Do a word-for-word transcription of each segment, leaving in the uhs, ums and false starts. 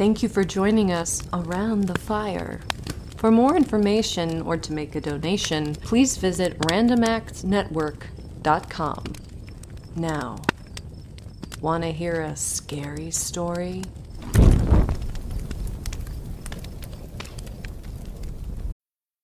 Thank you for joining us around the fire. For more information or to make a donation, please visit random act network dot com. Now, want to hear a scary story?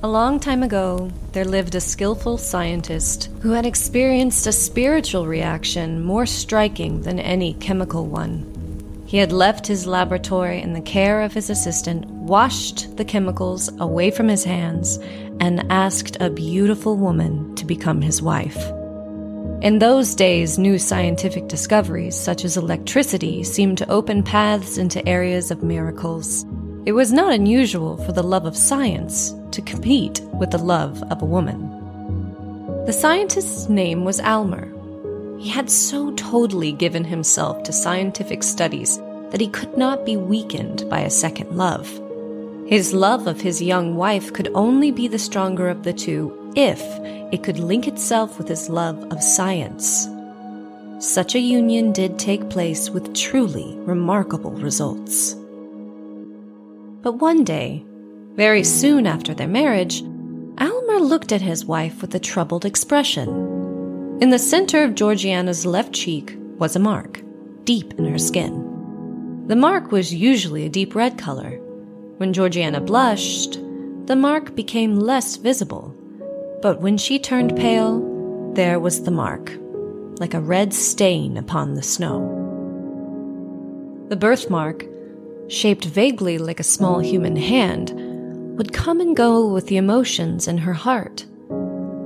A long time ago, there lived a skillful scientist who had experienced a spiritual reaction more striking than any chemical one. He had left his laboratory in the care of his assistant, washed the chemicals away from his hands, and asked a beautiful woman to become his wife. In those days, new scientific discoveries, such as electricity, seemed to open paths into areas of miracles. It was not unusual for the love of science to compete with the love of a woman. The scientist's name was Almer. He had so totally given himself to scientific studies that he could not be weakened by a second love. His love of his young wife could only be the stronger of the two if it could link itself with his love of science. Such a union did take place with truly remarkable results. But one day, very soon after their marriage, Almer looked at his wife with a troubled expression. In the center of Georgiana's left cheek was a mark, deep in her skin. The mark was usually a deep red color. When Georgiana blushed, the mark became less visible. But when she turned pale, there was the mark, like a red stain upon the snow. The birthmark, shaped vaguely like a small human hand, would come and go with the emotions in her heart.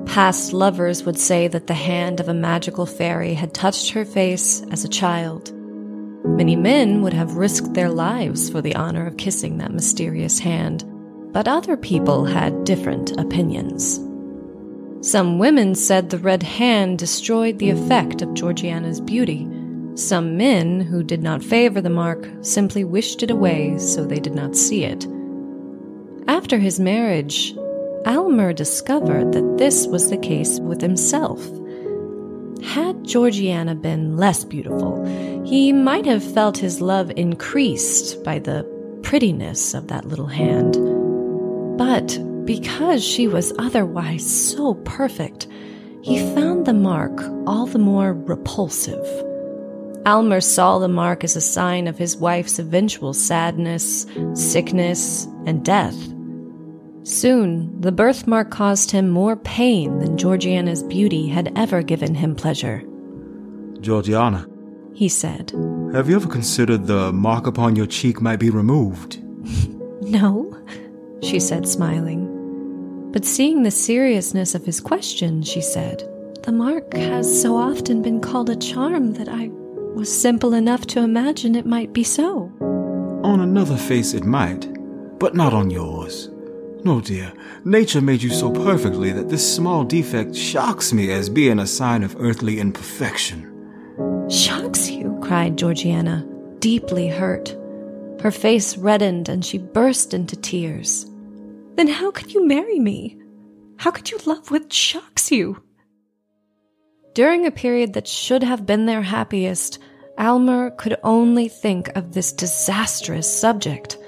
Past lovers would say that the hand of a magical fairy had touched her face as a child. Many men would have risked their lives for the honor of kissing that mysterious hand, but other people had different opinions. Some women said the red hand destroyed the effect of Georgiana's beauty. Some men who did not favor the mark simply wished it away so they did not see it. After his marriage, Almer discovered that this was the case with himself. Had Georgiana been less beautiful, he might have felt his love increased by the prettiness of that little hand. But because she was otherwise so perfect, he found the mark all the more repulsive. Almer saw the mark as a sign of his wife's eventual sadness, sickness, and death. Soon, the birthmark caused him more pain than Georgiana's beauty had ever given him pleasure. "Georgiana," he said, "have you ever considered the mark upon your cheek might be removed?" "No," she said, smiling. But seeing the seriousness of his question, she said, "The mark has so often been called a charm that I was simple enough to imagine it might be so." "On another face it might, but not on yours. No, dear, nature made you so perfectly that this small defect shocks me as being a sign of earthly imperfection." "Shocks you?" cried Georgiana, deeply hurt. Her face reddened and she burst into tears. "Then how could you marry me? How could you love what shocks you?" During a period that should have been their happiest, Almer could only think of this disastrous subject.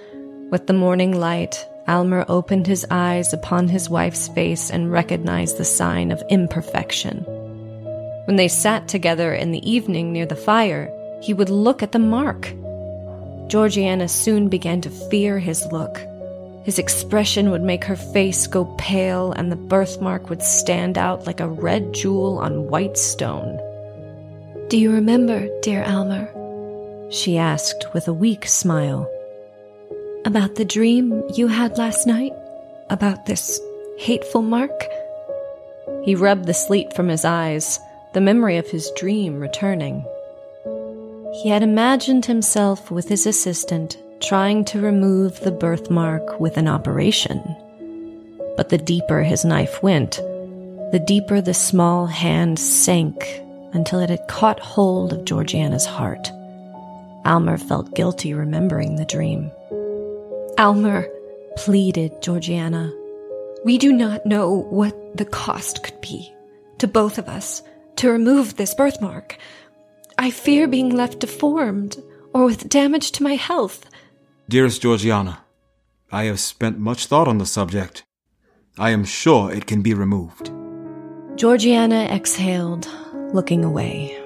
With the morning light, Almer opened his eyes upon his wife's face and recognized the sign of imperfection. When they sat together in the evening near the fire, he would look at the mark. Georgiana soon began to fear his look. His expression would make her face go pale, and the birthmark would stand out like a red jewel on white stone. "Do you remember, dear Almer," she asked with a weak smile, "about the dream you had last night? About this hateful mark?" He rubbed the sleep from his eyes, the memory of his dream returning. He had imagined himself with his assistant trying to remove the birthmark with an operation. But the deeper his knife went, the deeper the small hand sank until it had caught hold of Georgiana's heart. Almer felt guilty remembering the dream. "Almer," pleaded Georgiana, "we do not know what the cost could be, to both of us, to remove this birthmark. I fear being left deformed, or with damage to my health." "Dearest Georgiana, I have spent much thought on the subject. I am sure it can be removed." Georgiana exhaled, looking away.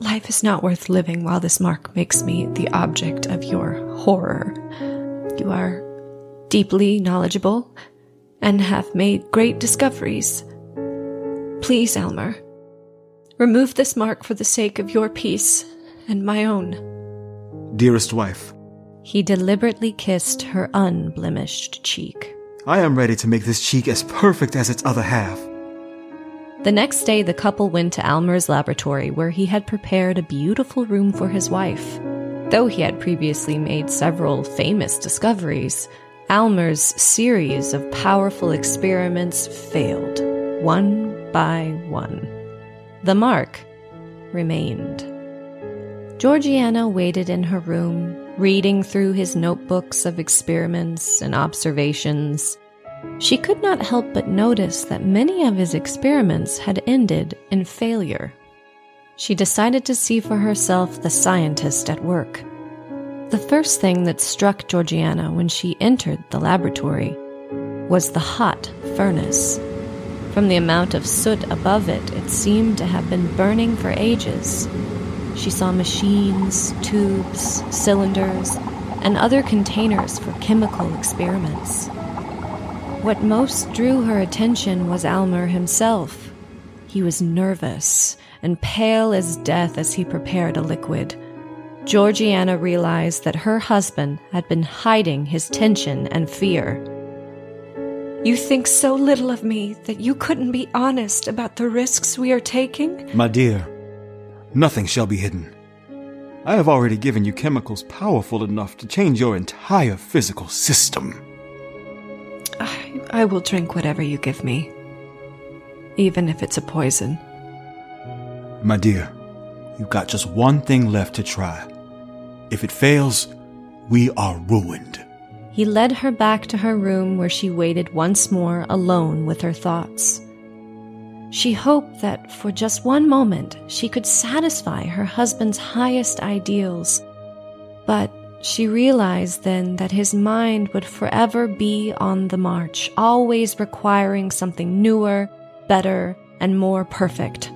"Life is not worth living while this mark makes me the object of your horror. You are deeply knowledgeable and have made great discoveries. Please, Almer, remove this mark for the sake of your peace and my own." "Dearest wife." He deliberately kissed her unblemished cheek. "I am ready to make this cheek as perfect as its other half." The next day, the couple went to Almer's laboratory, where he had prepared a beautiful room for his wife. Though he had previously made several famous discoveries, Almer's series of powerful experiments failed, one by one. The mark remained. Georgiana waited in her room, reading through his notebooks of experiments and observations. She could not help but notice that many of his experiments had ended in failure. She decided to see for herself the scientist at work. The first thing that struck Georgiana when she entered the laboratory was the hot furnace. From the amount of soot above it, it seemed to have been burning for ages. She saw machines, tubes, cylinders, and other containers for chemical experiments. What most drew her attention was Almer himself. He was nervous and pale as death as he prepared a liquid. Georgiana realized that her husband had been hiding his tension and fear. "You think so little of me that you couldn't be honest about the risks we are taking?" "My dear, nothing shall be hidden. I have already given you chemicals powerful enough to change your entire physical system." I, I will drink whatever you give me, even if it's a poison." "My dear, you've got just one thing left to try. If it fails, we are ruined." He led her back to her room, where she waited once more alone with her thoughts. She hoped that for just one moment she could satisfy her husband's highest ideals, but she realized then that his mind would forever be on the march, always requiring something newer, better, and more perfect.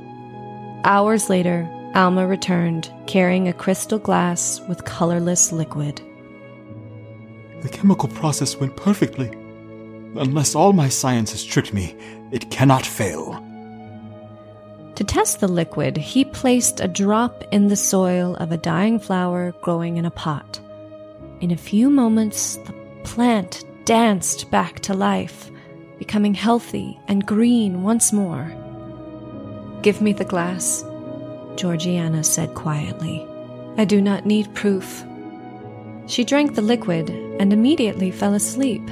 Hours later, Alma returned, carrying a crystal glass with colorless liquid. "The chemical process went perfectly. Unless all my science has tricked me, it cannot fail." To test the liquid, he placed a drop in the soil of a dying flower growing in a pot. In a few moments, the plant danced back to life, becoming healthy and green once more. "Give me the glass," Georgiana said quietly. "I do not need proof." She drank the liquid and immediately fell asleep.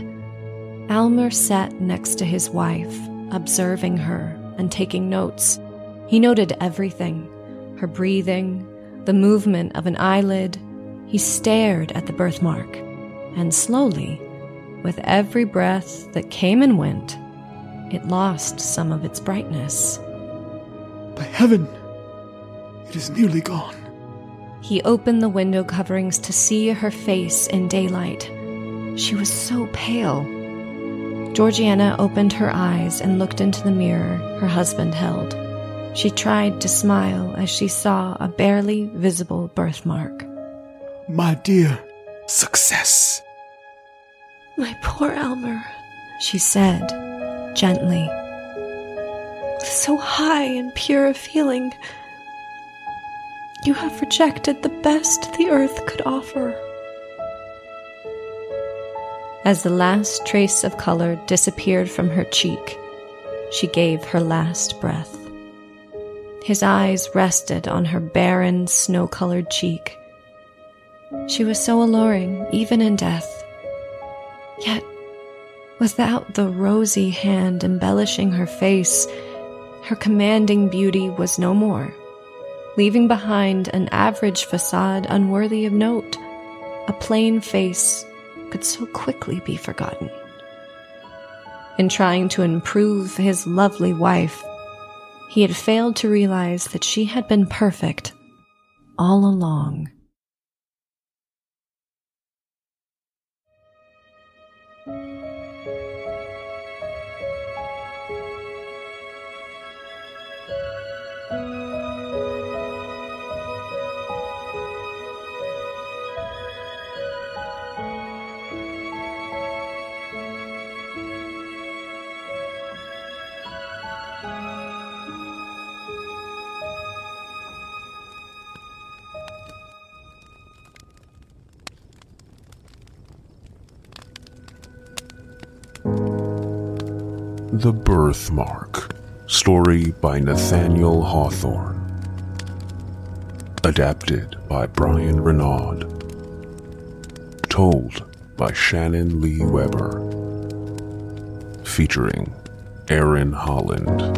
Almer sat next to his wife, observing her and taking notes. He noted everything, her breathing, the movement of an eyelid. He stared at the birthmark, and slowly, with every breath that came and went, it lost some of its brightness. "By heaven, it is nearly gone." He opened the window coverings to see her face in daylight. She was so pale. Georgiana opened her eyes and looked into the mirror her husband held. She tried to smile as she saw a barely visible birthmark. "My dear, success." "My poor Almer," she said, gently. "With so high and pure a feeling, you have rejected the best the earth could offer." As the last trace of color disappeared from her cheek, she gave her last breath. His eyes rested on her barren, snow-colored cheek. She was so alluring, even in death. Yet, without the rosy hand embellishing her face, her commanding beauty was no more, leaving behind an average facade unworthy of note. A plain face could so quickly be forgotten. In trying to improve his lovely wife, he had failed to realize that she had been perfect all along. The Birthmark, story by Nathaniel Hawthorne. Adapted by Brian Renaud. Told by Shannon Lee Weber. Featuring Aaron Holland.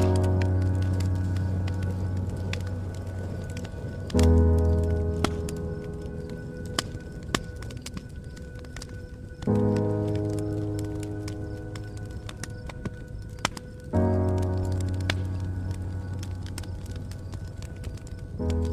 Thank you.